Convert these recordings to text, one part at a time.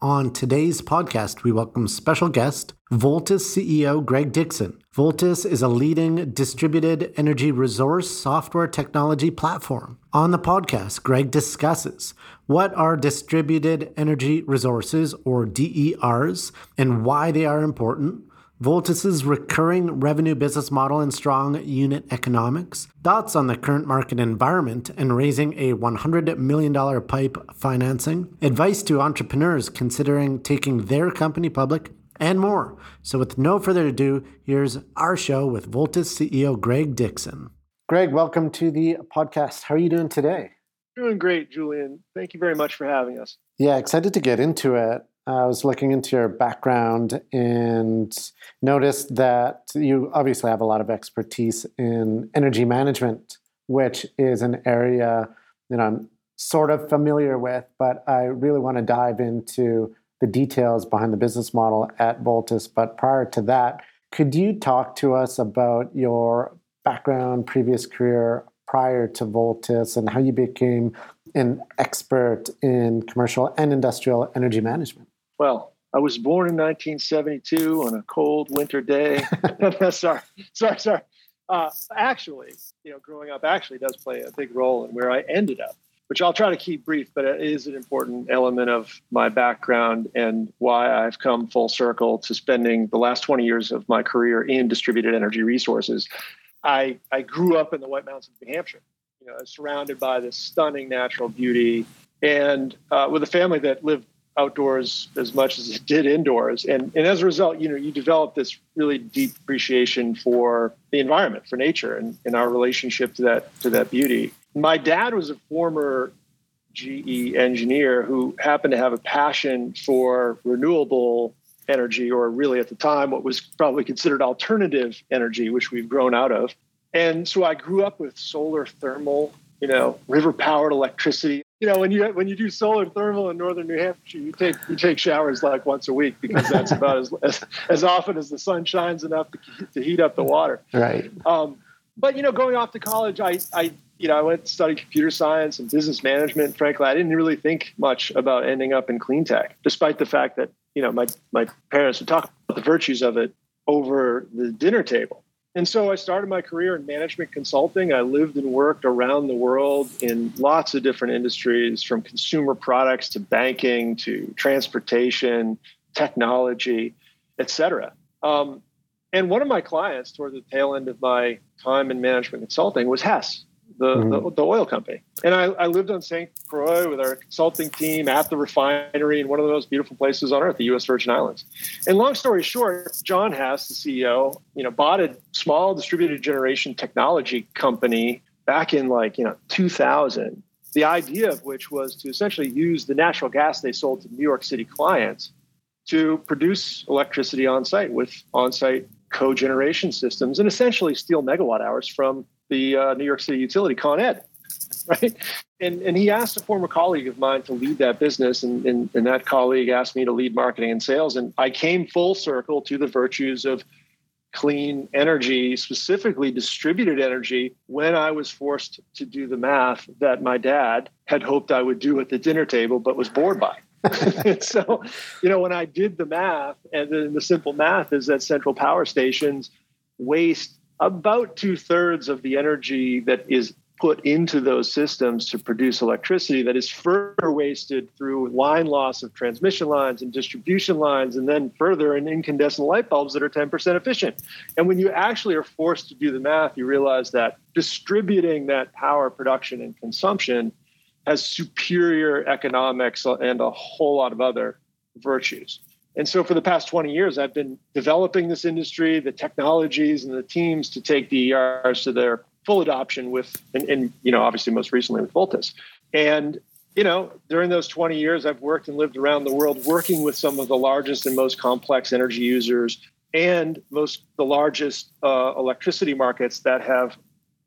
On today's podcast, we welcome special guest, Voltus CEO Greg Dixon. Voltus is a leading distributed energy resource software technology platform. On the podcast, Greg discusses what are distributed energy resources, or DERs, and why they are important, Voltus's recurring revenue business model and strong unit economics, thoughts on the current market environment and raising a $100 million PIPE financing, advice to entrepreneurs considering taking their company public, and more. So with no further ado, here's our show with Voltus CEO Greg Dixon. Greg, welcome to the podcast. How are you doing today? Doing great, Julian. Thank you very much for having us. Yeah, excited to get into it. I was looking into your background and noticed that you obviously have a lot of expertise in energy management, which is an area that I'm sort of familiar with, but I really want to dive into the details behind the business model at Voltus. But prior to that, could you talk to us about your background, previous career prior to Voltus, and how you became an expert in commercial and industrial energy management? Well, I was born in 1972 on a cold winter day. Sorry. Actually, growing up actually does play a big role in where I ended up, which I'll try to keep brief, but it is an important element of my background and why I've come full circle to spending the last 20 years of my career in distributed energy resources. I grew up in the White Mountains of New Hampshire, surrounded by this stunning natural beauty, and with a family that lived outdoors as much as it did indoors. And as a result, you develop this really deep appreciation for the environment, for nature, and our relationship to that beauty. My dad was a former GE engineer who happened to have a passion for renewable energy, or really at the time, what was probably considered alternative energy, which we've grown out of. And so I grew up with solar thermal, river-powered electricity. When you do solar thermal in northern New Hampshire, you take showers like once a week, because that's about as often as the sun shines enough to heat up the water. Right. But going off to college, I went to study computer science and business management. Frankly, I didn't really think much about ending up in clean tech, despite the fact that my parents would talk about the virtues of it over the dinner table. And so I started my career in management consulting. I lived and worked around the world in lots of different industries, from consumer products to banking to transportation, technology, et cetera. And one of my clients toward the tail end of my time in management consulting was Hess, the oil company. And I lived on St. Croix with our consulting team at the refinery in one of the most beautiful places on earth, the U.S. Virgin Islands. And long story short, John Hess, the CEO, bought a small distributed generation technology company back in 2000, the idea of which was to essentially use the natural gas they sold to New York City clients to produce electricity on site with on-site cogeneration systems, and essentially steal megawatt hours from the New York City utility, Con Ed, right? And he asked a former colleague of mine to lead that business, and that colleague asked me to lead marketing and sales, and I came full circle to the virtues of clean energy, specifically distributed energy, when I was forced to do the math that my dad had hoped I would do at the dinner table but was bored by. So, when I did the math, and then the simple math is that central power stations waste about 2/3 of the energy that is put into those systems to produce electricity that is further wasted through line loss of transmission lines and distribution lines, and then further in incandescent light bulbs that are 10% efficient. And when you actually are forced to do the math, you realize that distributing that power production and consumption has superior economics and a whole lot of other virtues. And so for the past 20 years, I've been developing this industry, the technologies and the teams to take DERs to their full adoption with, and obviously most recently with Voltus. And you know, during those 20 years, I've worked and lived around the world working with some of the largest and most complex energy users and the largest electricity markets that have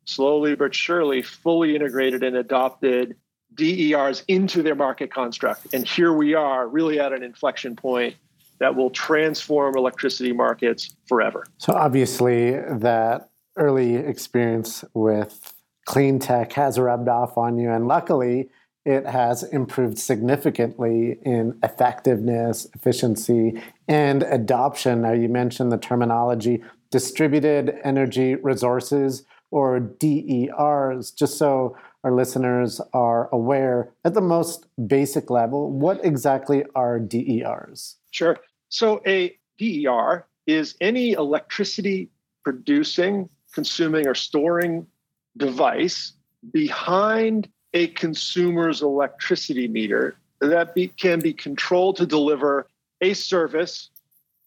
slowly but surely fully integrated and adopted DERs into their market construct. And here we are really at an inflection point that will transform electricity markets forever. So obviously that early experience with clean tech has rubbed off on you, and luckily it has improved significantly in effectiveness, efficiency, and adoption. Now, you mentioned the terminology distributed energy resources, or DERs, just so our listeners are aware. At the most basic level, what exactly are DERs? Sure. So a DER is any electricity producing, consuming, or storing device behind a consumer's electricity meter that can be controlled to deliver a service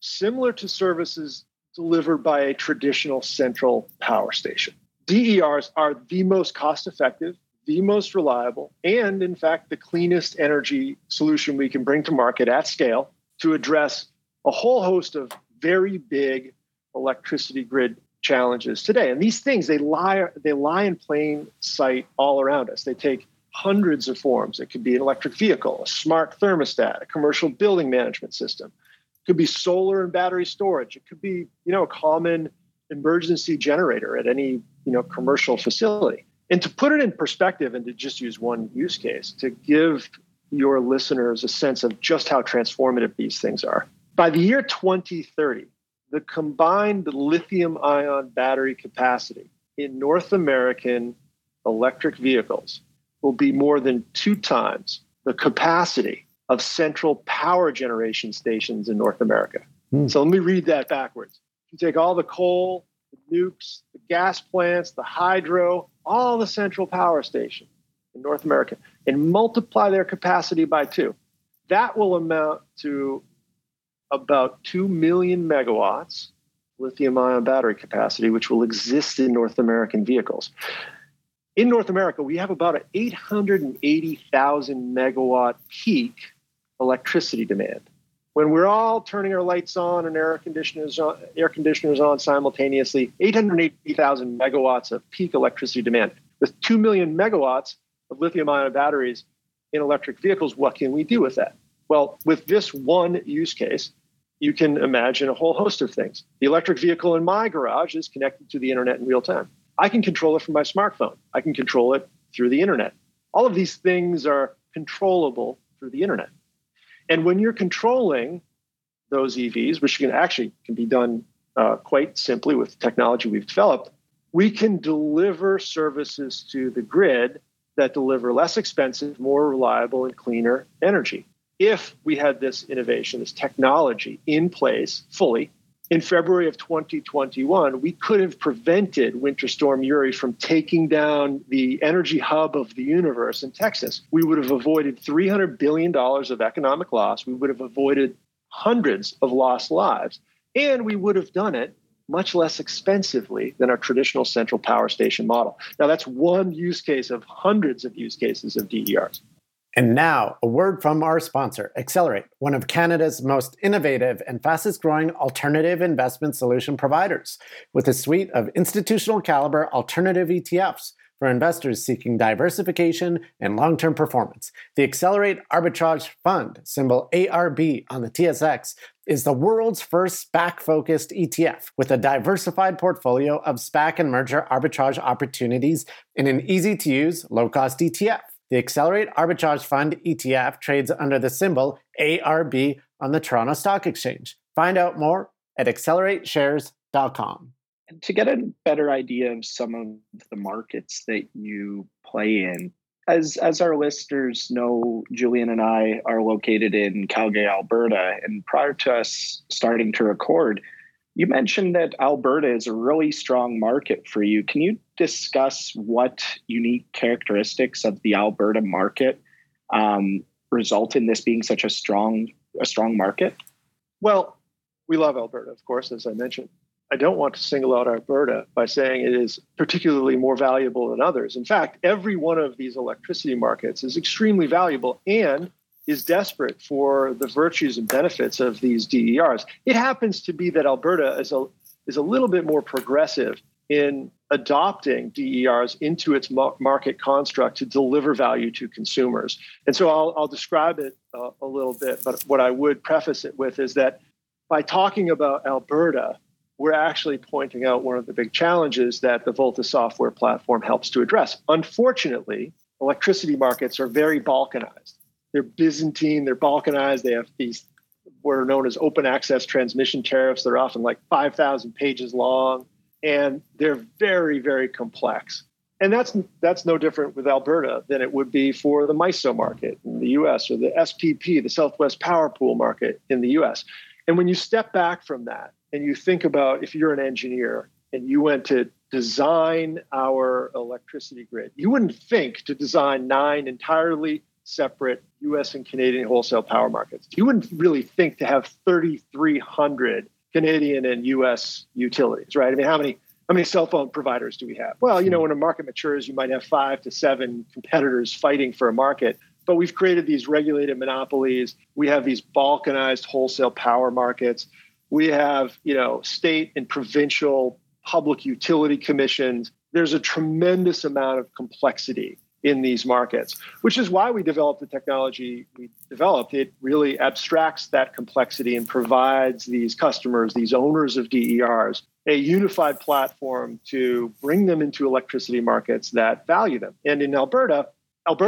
similar to services delivered by a traditional central power station. DERs are the most cost-effective, the most reliable, and in fact, the cleanest energy solution we can bring to market at scale to address a whole host of very big electricity grid challenges today. And these things, they lie in plain sight all around us. They take hundreds of forms. It could be an electric vehicle, a smart thermostat, a commercial building management system. It could be solar and battery storage. It could be, you know, a common emergency generator at any, you know, commercial facility. And to put it in perspective and to just use one use case to give your listeners a sense of just how transformative these things are. By the year 2030, the combined lithium-ion battery capacity in North American electric vehicles will be more than 2 times the capacity of central power generation stations in North America. So let me read that backwards. You take all the coal, the nukes, the gas plants, the hydro, all the central power stations in North America, and multiply their capacity by 2. That will amount to about 2 million megawatts lithium-ion battery capacity, which will exist in North American vehicles. In North America, we have about an 880,000 megawatt peak electricity demand. When we're all turning our lights on and air conditioners on simultaneously, 880,000 megawatts of peak electricity demand. With 2 million megawatts of lithium-ion batteries in electric vehicles, what can we do with that? Well, with this one use case, you can imagine a whole host of things. The electric vehicle in my garage is connected to the internet in real time. I can control it from my smartphone. I can control it through the internet. All of these things are controllable through the internet. And when you're controlling those EVs, which can be done quite simply with the technology we've developed, we can deliver services to the grid that deliver less expensive, more reliable, and cleaner energy. If we had this innovation, this technology in place fully, in February of 2021, we could have prevented Winter Storm Uri from taking down the energy hub of the universe in Texas. We would have avoided $300 billion of economic loss. We would have avoided hundreds of lost lives. And we would have done it much less expensively than our traditional central power station model. Now, that's one use case of hundreds of use cases of DERs. And now, a word from our sponsor, Accelerate, one of Canada's most innovative and fastest-growing alternative investment solution providers, with a suite of institutional-caliber alternative ETFs for investors seeking diversification and long-term performance. The Accelerate Arbitrage Fund, symbol ARB on the TSX, is the world's first SPAC-focused ETF with a diversified portfolio of SPAC and merger arbitrage opportunities in an easy-to-use, low-cost ETF. The Accelerate Arbitrage Fund ETF trades under the symbol ARB on the Toronto Stock Exchange. Find out more at accelerateshares.com. To get a better idea of some of the markets that you play in, as our listeners know, Julian and I are located in Calgary, Alberta. And prior to us starting to record, you mentioned that Alberta is a really strong market for you. Can you discuss what unique characteristics of the Alberta market result in this being such a strong market? Well, we love Alberta, of course, as I mentioned. I don't want to single out Alberta by saying it is particularly more valuable than others. In fact, every one of these electricity markets is extremely valuable and is desperate for the virtues and benefits of these DERs. It happens to be that Alberta is a little bit more progressive in adopting DERs into its market construct to deliver value to consumers. And so I'll describe it a little bit, but what I would preface it with is that by talking about Alberta, we're actually pointing out one of the big challenges that the Voltus software platform helps to address. Unfortunately, electricity markets are very balkanized. They're Byzantine, they're balkanized, they have these what are known as open access transmission tariffs. They're often like 5,000 pages long, and they're very, very complex. And that's no different with Alberta than it would be for the MISO market in the U.S. or the SPP, the Southwest Power Pool market in the U.S. And when you step back from that, and you think about if you're an engineer and you went to design our electricity grid, you wouldn't think to design 9 entirely separate U.S. and Canadian wholesale power markets. You wouldn't really think to have 3,300 Canadian and U.S. utilities, right? I mean, how many cell phone providers do we have? Well, you know, when a market matures, you might have 5 to 7 competitors fighting for a market. But we've created these regulated monopolies. We have these balkanized wholesale power markets. We have, you know, state and provincial public utility commissions. There's a tremendous amount of complexity in these markets, which is why we developed the technology we developed. It really abstracts that complexity and provides these customers, these owners of DERs, a unified platform to bring them into electricity markets that value them. And in Alberta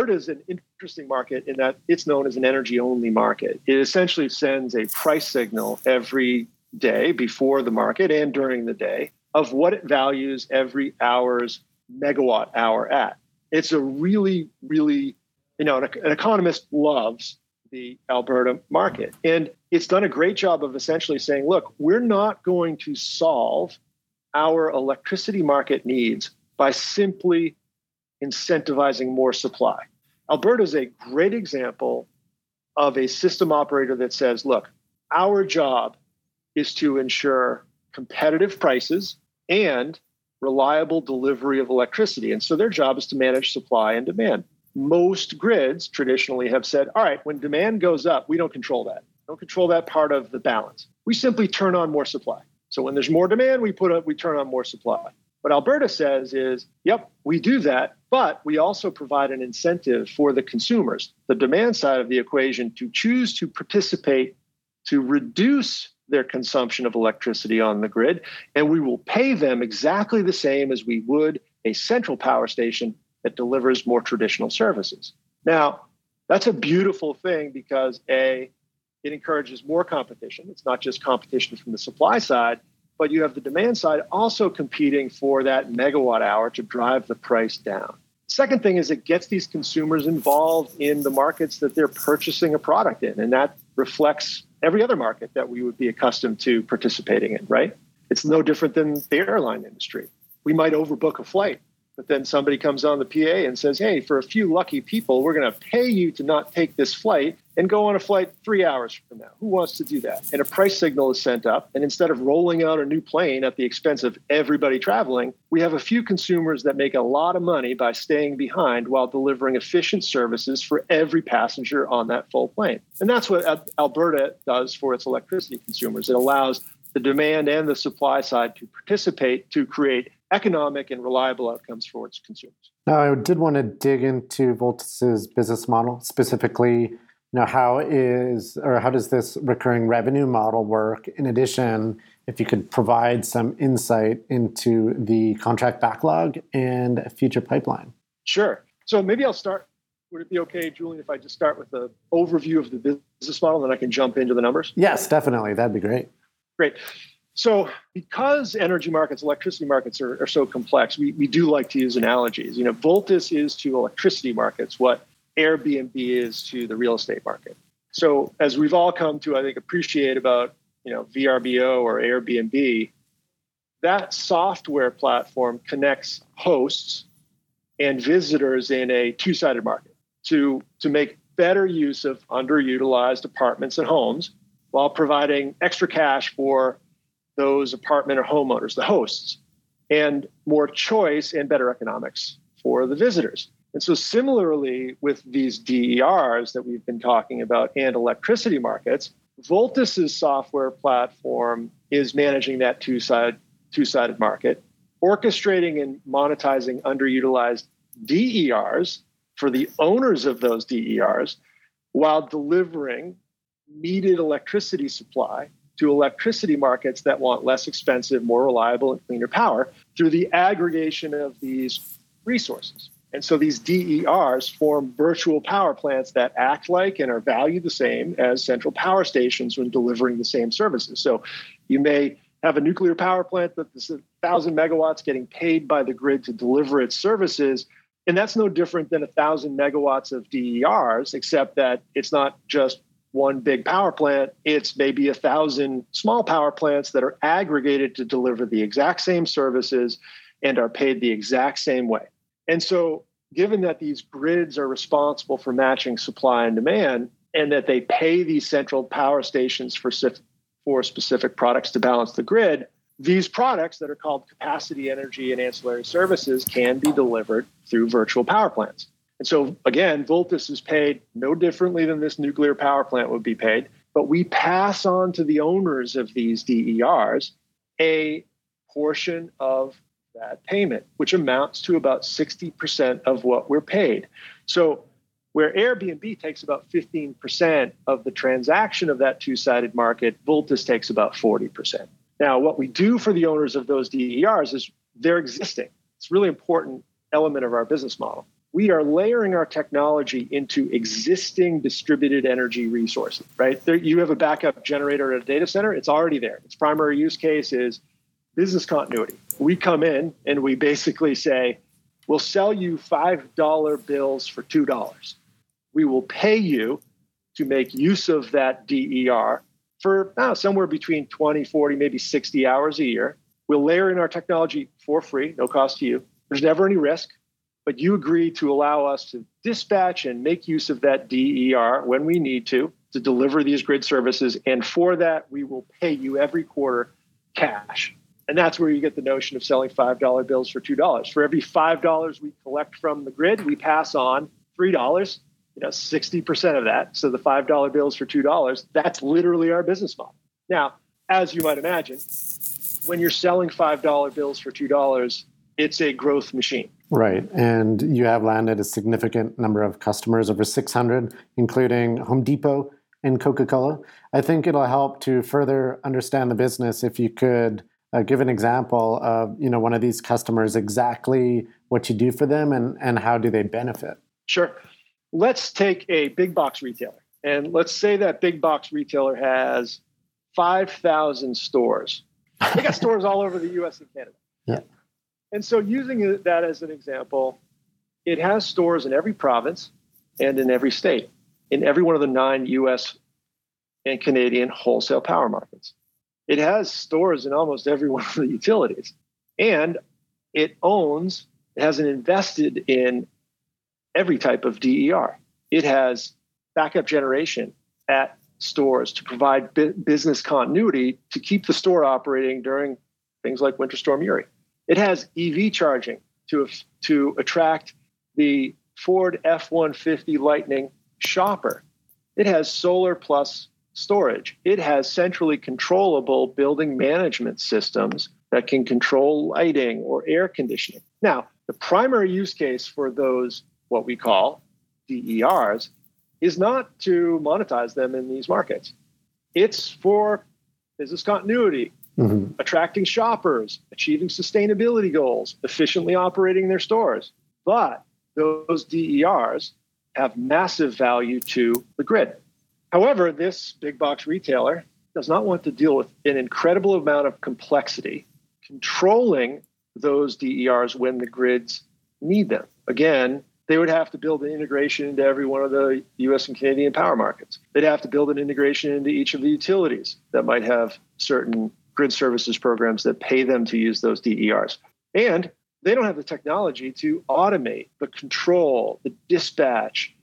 is an interesting market in that it's known as an energy-only market. It essentially sends a price signal every day before the market and during the day of what it values every hour's megawatt hour at. It's a really, really, you know, an economist loves the Alberta market. And it's done a great job of essentially saying, look, we're not going to solve our electricity market needs by simply incentivizing more supply. Alberta is a great example of a system operator that says, look, our job is to ensure competitive prices and reliable delivery of electricity. And so their job is to manage supply and demand. Most grids traditionally have said, all right, when demand goes up, we don't control that. We don't control that part of the balance. We simply turn on more supply. So when there's more demand, we turn on more supply. What Alberta says is, yep, we do that, but we also provide an incentive for the consumers, the demand side of the equation, to choose to participate to reduce their consumption of electricity on the grid, and we will pay them exactly the same as we would a central power station that delivers more traditional services. Now, that's a beautiful thing because, A, it encourages more competition. It's not just competition from the supply side, but you have the demand side also competing for that megawatt hour to drive the price down. Second thing is it gets these consumers involved in the markets that they're purchasing a product in, and that reflects every other market that we would be accustomed to participating in, right? It's no different than the airline industry. We might overbook a flight, but then somebody comes on the PA and says, hey, for a few lucky people, we're going to pay you to not take this flight and go on a flight 3 hours from now. Who wants to do that? And a price signal is sent up. And instead of rolling out a new plane at the expense of everybody traveling, we have a few consumers that make a lot of money by staying behind while delivering efficient services for every passenger on that full plane. And that's what Alberta does for its electricity consumers. It allows the demand and the supply side to participate to create economic and reliable outcomes for its consumers. Now, I did want to dig into Voltus's business model, specifically, you know, how does this recurring revenue model work? In addition, if you could provide some insight into the contract backlog and future pipeline. Sure. So maybe I'll start. Would it be okay, Julian, if I just start with the overview of the business model, then I can jump into the numbers? Yes, definitely. That'd be great. Great. So because energy markets, electricity markets are so complex, we do like to use analogies. You know, Voltus is to electricity markets what Airbnb is to the real estate market. So as we've all come to, I think, appreciate about, you know, VRBO or Airbnb, that software platform connects hosts and visitors in a two-sided market to make better use of underutilized apartments and homes while providing extra cash for those apartment or homeowners, the hosts, and more choice and better economics for the visitors. And so similarly, with these DERs that we've been talking about and electricity markets, Voltus's software platform is managing that two-sided market, orchestrating and monetizing underutilized DERs for the owners of those DERs while delivering needed electricity supply to electricity markets that want less expensive, more reliable, and cleaner power through the aggregation of these resources. And so these DERs form virtual power plants that act like and are valued the same as central power stations when delivering the same services. So you may have a nuclear power plant that's 1,000 megawatts getting paid by the grid to deliver its services, and that's no different than 1,000 megawatts of DERs, except that it's not just one big power plant, it's maybe 1,000 small power plants that are aggregated to deliver the exact same services and are paid the exact same way. And so given that these grids are responsible for matching supply and demand, and that they pay these central power stations for specific products to balance the grid, these products that are called capacity, energy, and ancillary services can be delivered through virtual power plants. And so, again, Voltus is paid no differently than this nuclear power plant would be paid, but we pass on to the owners of these DERs a portion of that payment, which amounts to about 60% of what we're paid. So where Airbnb takes about 15% of the transaction of that two-sided market, Voltus takes about 40%. Now, what we do for the owners of those DERs is they're existing. It's a really important element of our business model. We are layering our technology into existing distributed energy resources, right? There, you have a backup generator at a data center. It's already there. Its primary use case is business continuity. We come in and we basically say, we'll sell you $5 bills for $2. We will pay you to make use of that DER for somewhere between 20, 40, maybe 60 hours a year. We'll layer in our technology for free, no cost to you. There's never any risk. But you agree to allow us to dispatch and make use of that DER when we need to deliver these grid services. And for that, we will pay you every quarter cash. And that's where you get the notion of selling $5 bills for $2. For every $5 we collect from the grid, we pass on $3, 60% of that. So the $5 bills for $2, that's literally our business model. Now, as you might imagine, when you're selling $5 bills for $2, it's a growth machine. Right. And you have landed a significant number of customers, over 600, including Home Depot and Coca-Cola. I think it'll help to further understand the business if you could give an example of, one of these customers, exactly what you do for them and how do they benefit. Sure. Let's take a big box retailer. And let's say that big box retailer has 5,000 stores. They got stores all over the U.S. and Canada. Yeah. And so using that as an example, it has stores in every province and in every state, in every one of the 9 U.S. and Canadian wholesale power markets. It has stores in almost every one of the utilities. And it has invested in every type of DER. It has backup generation at stores to provide business continuity to keep the store operating during things like Winter Storm Uri. It has EV charging to attract the Ford F-150 Lightning shopper. It has solar plus storage. It has centrally controllable building management systems that can control lighting or air conditioning. Now, the primary use case for those, what we call DERs, is not to monetize them in these markets. It's for business continuity. Mm-hmm. Attracting shoppers, achieving sustainability goals, efficiently operating their stores. But those DERs have massive value to the grid. However, this big box retailer does not want to deal with an incredible amount of complexity controlling those DERs when the grids need them. Again, they would have to build an integration into every one of the U.S. and Canadian power markets. They'd have to build an integration into each of the utilities that might have certain grid services programs that pay them to use those DERs. And they don't have the technology to automate the control, the dispatch,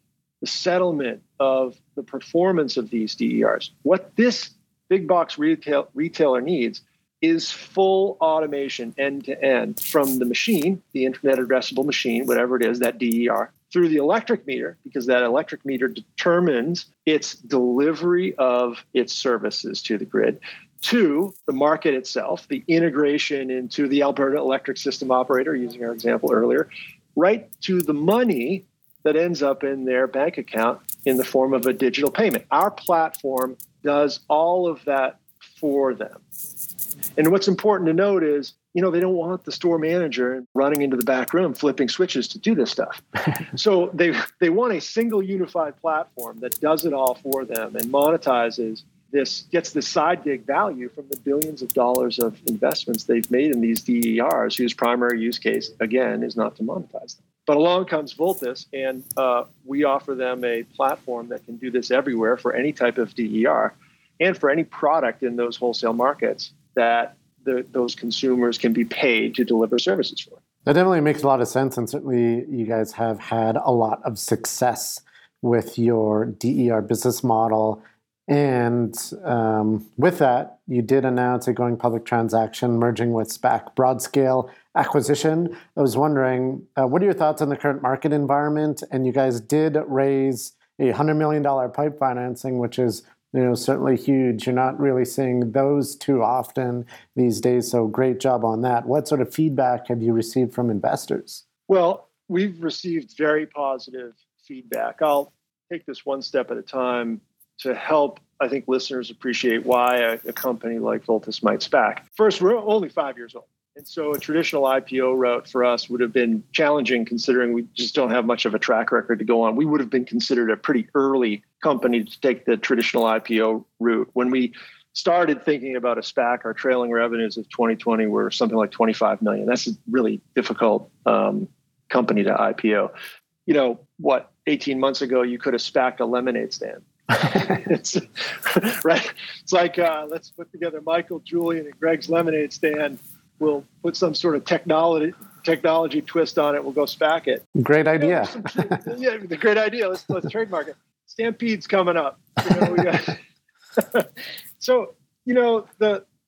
the settlement of the performance of these DERs. What this big box retailer needs is full automation end to end from the machine, the internet addressable machine, whatever it is, that DER, through the electric meter, because that electric meter determines its delivery of its services to the grid, to the market itself, the integration into the Alberta electric system operator, using our example earlier, right to the money that ends up in their bank account in the form of a digital payment. Our platform does all of that for them. And what's important to note is, you know, they don't want the store manager running into the back room, flipping switches to do this stuff. So they want a single unified platform that does it all for them and monetizes this, gets the side gig value from the billions of dollars of investments they've made in these DERs, whose primary use case, again, is not to monetize them. But along comes Voltus, and we offer them a platform that can do this everywhere for any type of DER and for any product in those wholesale markets that those consumers can be paid to deliver services for. That definitely makes a lot of sense, and certainly you guys have had a lot of success with your DER business model. And with that, you did announce a going public transaction merging with SPAC, Broadscale acquisition. I was wondering, what are your thoughts on the current market environment? And you guys did raise a $100 million PIPE financing, which is certainly huge. You're not really seeing those too often these days, so great job on that. What sort of feedback have you received from investors? Well, we've received very positive feedback. I'll take this one step at a time to help, I think, listeners appreciate why a company like Voltus might SPAC. First, we're only 5 years old. And so a traditional IPO route for us would have been challenging, considering we just don't have much of a track record to go on. We would have been considered a pretty early company to take the traditional IPO route. When we started thinking about a SPAC, our trailing revenues of 2020 were something like $25 million. That's a really difficult company to IPO. 18 months ago, you could have SPAC'd a lemonade stand. Right? It's like, let's put together Michael, Julian, and Greg's lemonade stand. We'll put some sort of technology twist on it. We'll go SPAC it. Great idea. Yeah, great idea. Let's trademark it. Stampede's coming up. So,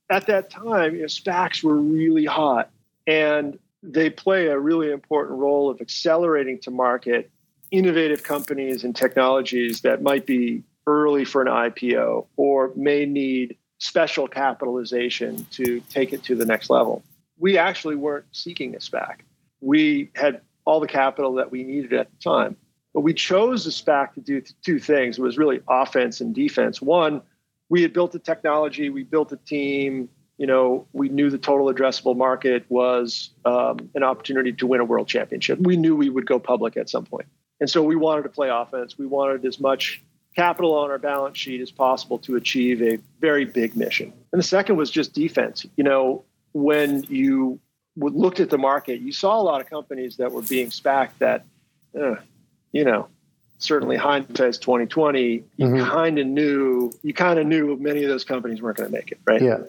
at that time, SPACs were really hot, and they play a really important role of accelerating to market innovative companies and technologies that might be early for an IPO or may need special capitalization to take it to the next level. We actually weren't seeking a SPAC. We had all the capital that we needed at the time. But we chose a SPAC to do two things. It was really offense and defense. One, we had built the technology, we built a team, we knew the total addressable market was an opportunity to win a world championship. We knew we would go public at some point. And so we wanted to play offense. We wanted as much capital on our balance sheet as possible to achieve a very big mission. And the second was just defense. When you looked at the market, you saw a lot of companies that were being SPAC'd that, certainly hindsight's 2020, you kind of knew many of those companies weren't going to make it, right? Yeah.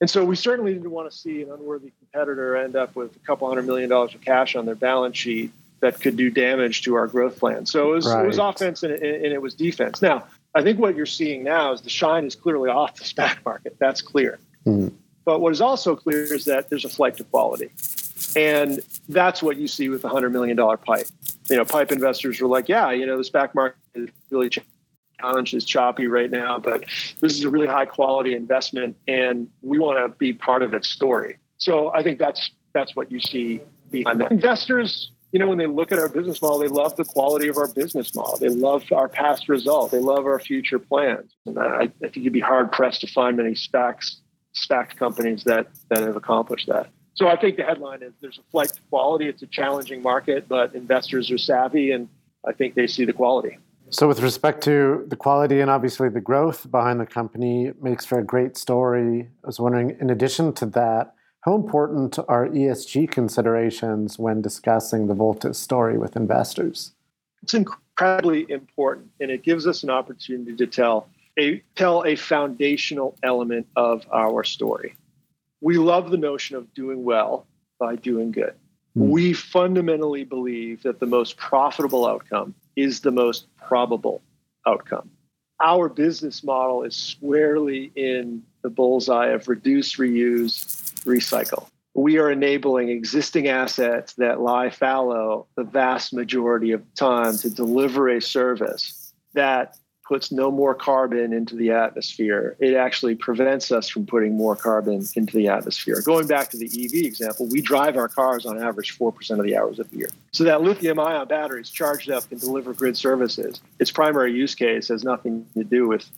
And so we certainly didn't want to see an unworthy competitor end up with $200 million of cash on their balance sheet that could do damage to our growth plan. So it was offense and it was defense. Now, I think what you're seeing now is the shine is clearly off the SPAC market. That's clear. Mm. But what is also clear is that there's a flight to quality. And that's what you see with the $100 million PIPE. PIPE investors were like, the SPAC market is really challenged, is choppy right now, but this is a really high quality investment and we want to be part of its story. So I think that's what you see behind that. Investors, when they look at our business model, they love the quality of our business model. They love our past result. They love our future plans. And I think you'd be hard-pressed to find many SPAC companies that have accomplished that. So I think the headline is there's a flight to quality. It's a challenging market, but investors are savvy, and I think they see the quality. So with respect to the quality and obviously the growth behind the company, it makes for a great story. I was wondering, in addition to that, how important are ESG considerations when discussing the Voltus story with investors? It's incredibly important, and it gives us an opportunity to tell a foundational element of our story. We love the notion of doing well by doing good. Mm. We fundamentally believe that the most profitable outcome is the most probable outcome. Our business model is squarely in the bullseye of reduce, reuse, recycle. We are enabling existing assets that lie fallow the vast majority of the time to deliver a service that puts no more carbon into the atmosphere. It actually prevents us from putting more carbon into the atmosphere. Going back to the EV example, we drive our cars on average 4% of the hours of the year. So that lithium-ion battery is charged up and deliver grid services. Its primary use case has nothing to do with,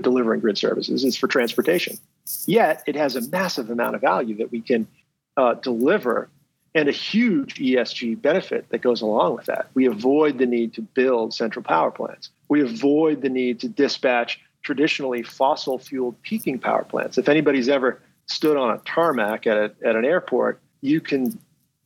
delivering grid services. It's for transportation. Yet it has a massive amount of value that we can deliver and a huge ESG benefit that goes along with that. We avoid the need to build central power plants. We avoid the need to dispatch traditionally fossil-fueled peaking power plants. If anybody's ever stood on a tarmac at an airport, you can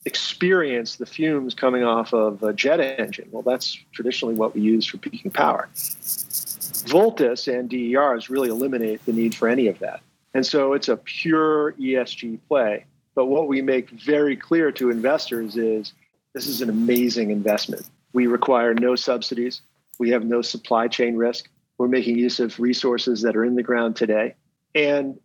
experience the fumes coming off of a jet engine. Well, that's traditionally what we use for peaking power. Voltus and DERs really eliminate the need for any of that. And so it's a pure ESG play. But what we make very clear to investors is this is an amazing investment. We require no subsidies. We have no supply chain risk. We're making use of resources that are in the ground today. And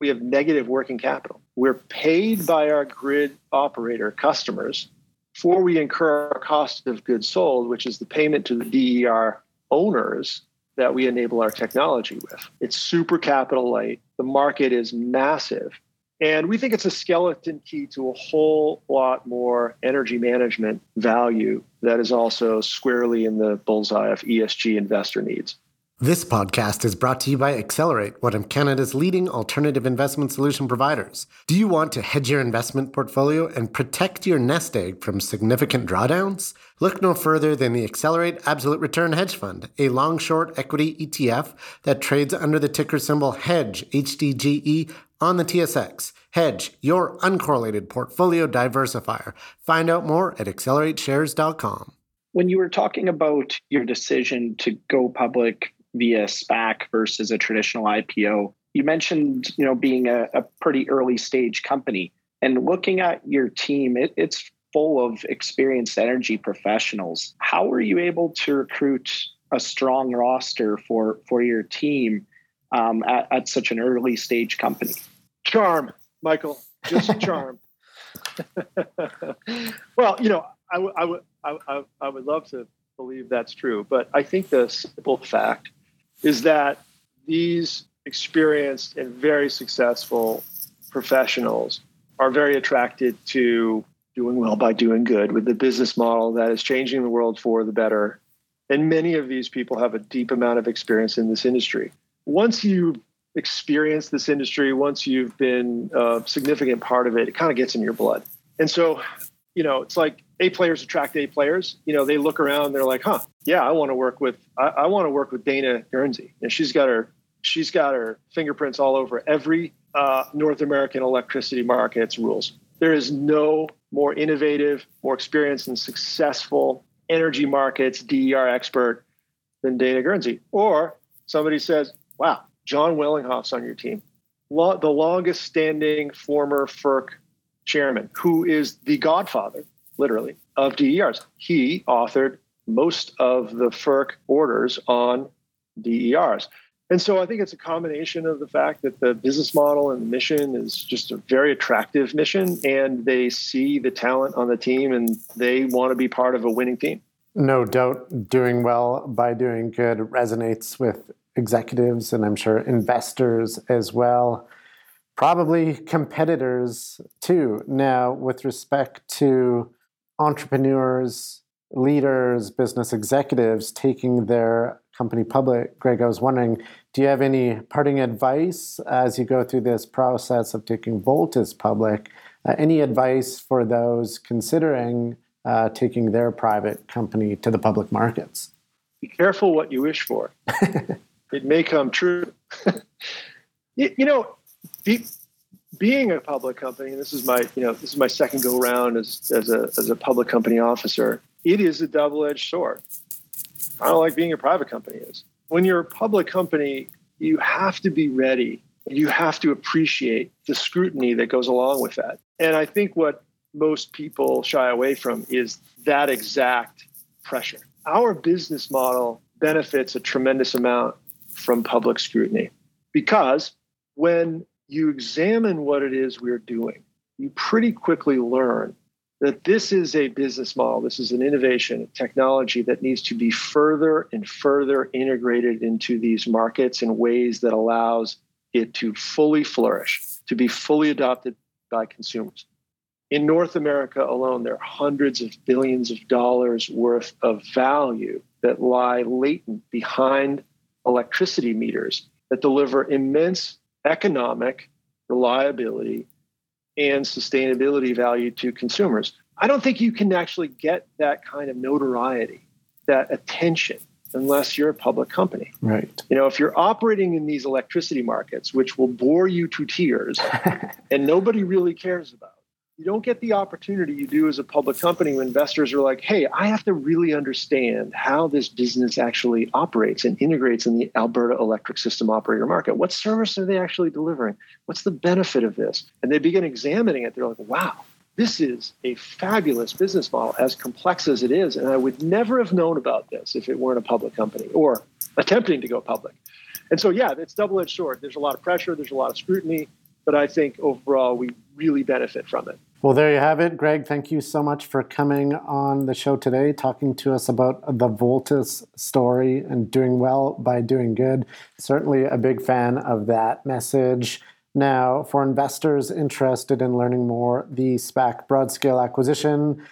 we have negative working capital. We're paid by our grid operator customers before we incur our cost of goods sold, which is the payment to the DER owners that we enable our technology with. It's super capital light. The market is massive. And we think it's a skeleton key to a whole lot more energy management value that is also squarely in the bullseye of ESG investor needs. This podcast is brought to you by Accelerate, one of Canada's leading alternative investment solution providers. Do you want to hedge your investment portfolio and protect your nest egg from significant drawdowns? Look no further than the Accelerate Absolute Return Hedge Fund, a long-short equity ETF that trades under the ticker symbol HEDGE, HDGE, on the TSX. Hedge, your uncorrelated portfolio diversifier. Find out more at accelerateshares.com. When you were talking about your decision to go public via SPAC versus a traditional IPO, you mentioned, being a pretty early stage company. And looking at your team, it's full of experienced energy professionals. How were you able to recruit a strong roster for your team at such an early stage company? Charm, Michael, just charm. Well, I would love to believe that's true, but I think the simple fact is that these experienced and very successful professionals are very attracted to doing well by doing good with the business model that is changing the world for the better. And many of these people have a deep amount of experience in this industry. Once you experience this industry, once you've been a significant part of it, it kind of gets in your blood. And so, it's like A players attract A players. They look around and they're like, I want to work with Dana Guernsey. And she's got her fingerprints all over every North American electricity market's rules. There is no more innovative, more experienced and successful energy markets DER expert than Dana Guernsey. Or somebody says, wow, John Wellinghoff's on your team, the longest standing former FERC chairman, who is the godfather, literally, of DERs. He authored most of the FERC orders on DERs. And so I think it's a combination of the fact that the business model and the mission is just a very attractive mission, and they see the talent on the team and they want to be part of a winning team. No doubt, doing well by doing good resonates with executives and I'm sure investors as well. Probably competitors too. Now, with respect to entrepreneurs, leaders, business executives taking their company public, Greg, I was wondering, do you have any parting advice as you go through this process of taking Voltus public? Any advice for those considering taking their private company to the public markets? Be careful what you wish for. It may come true. Being a public company, and this is my, this is my second go round as a public company officer. It is a double-edged sword. I don't like being a private company is. When you're a public company, you have to be ready. You have to appreciate the scrutiny that goes along with that. And I think what most people shy away from is that exact pressure. Our business model benefits a tremendous amount from public scrutiny because when you examine what it is we're doing, you pretty quickly learn that this is a business model, this is an innovation, a technology that needs to be further and further integrated into these markets in ways that allows it to fully flourish, to be fully adopted by consumers. In North America alone, there are hundreds of billions of dollars worth of value that lie latent behind electricity meters that deliver immense economic reliability and sustainability value to consumers. I don't think you can actually get that kind of notoriety, that attention, unless you're a public company. Right. You know, if you're operating in these electricity markets, which will bore you to tears and nobody really cares about, you don't get the opportunity you do as a public company when investors are like, hey, I have to really understand how this business actually operates and integrates in the Alberta electric system operator market. What service are they actually delivering? What's the benefit of this? And they begin examining it. They're like, wow, this is a fabulous business model, as complex as it is. And I would never have known about this if it weren't a public company or attempting to go public. And so, yeah, it's double-edged sword. There's a lot of pressure. There's a lot of scrutiny. But I think overall, we really benefit from it. Well, there you have it. Greg, thank you so much for coming on the show today, talking to us about the Voltus story and doing well by doing good. Certainly a big fan of that message. Now, for investors interested in learning more, the SPAC Broadscale acquisition,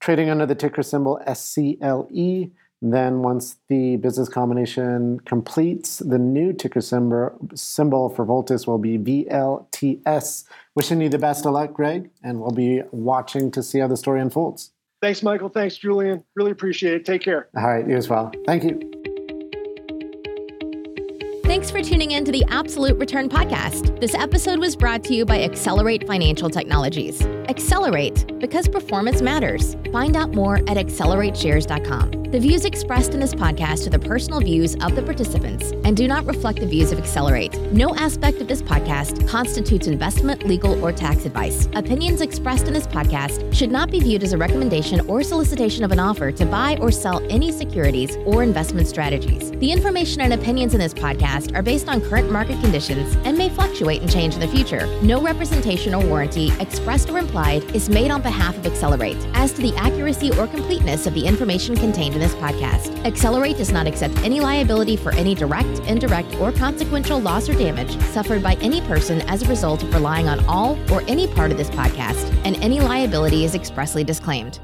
trading under the ticker symbol SCLE. Then once the business combination completes, the new ticker symbol for Voltus will be VLTS. Wishing you the best of luck, Greg, and we'll be watching to see how the story unfolds. Thanks, Michael. Thanks, Julian. Really appreciate it. Take care. All right, you as well. Thank you. Thanks for tuning in to the Absolute Return Podcast. This episode was brought to you by Accelerate Financial Technologies. Accelerate, because performance matters. Find out more at accelerateshares.com. The views expressed in this podcast are the personal views of the participants and do not reflect the views of Accelerate. No aspect of this podcast constitutes investment, legal, or tax advice. Opinions expressed in this podcast should not be viewed as a recommendation or solicitation of an offer to buy or sell any securities or investment strategies. The information and opinions in this podcast are based on current market conditions and may fluctuate and change in the future. No representation or warranty, expressed or implied, is made on behalf of Accelerate as to the accuracy or completeness of the information contained in this podcast. Accelerate does not accept any liability for any direct, indirect, or consequential loss or damage suffered by any person as a result of relying on all or any part of this podcast, and any liability is expressly disclaimed.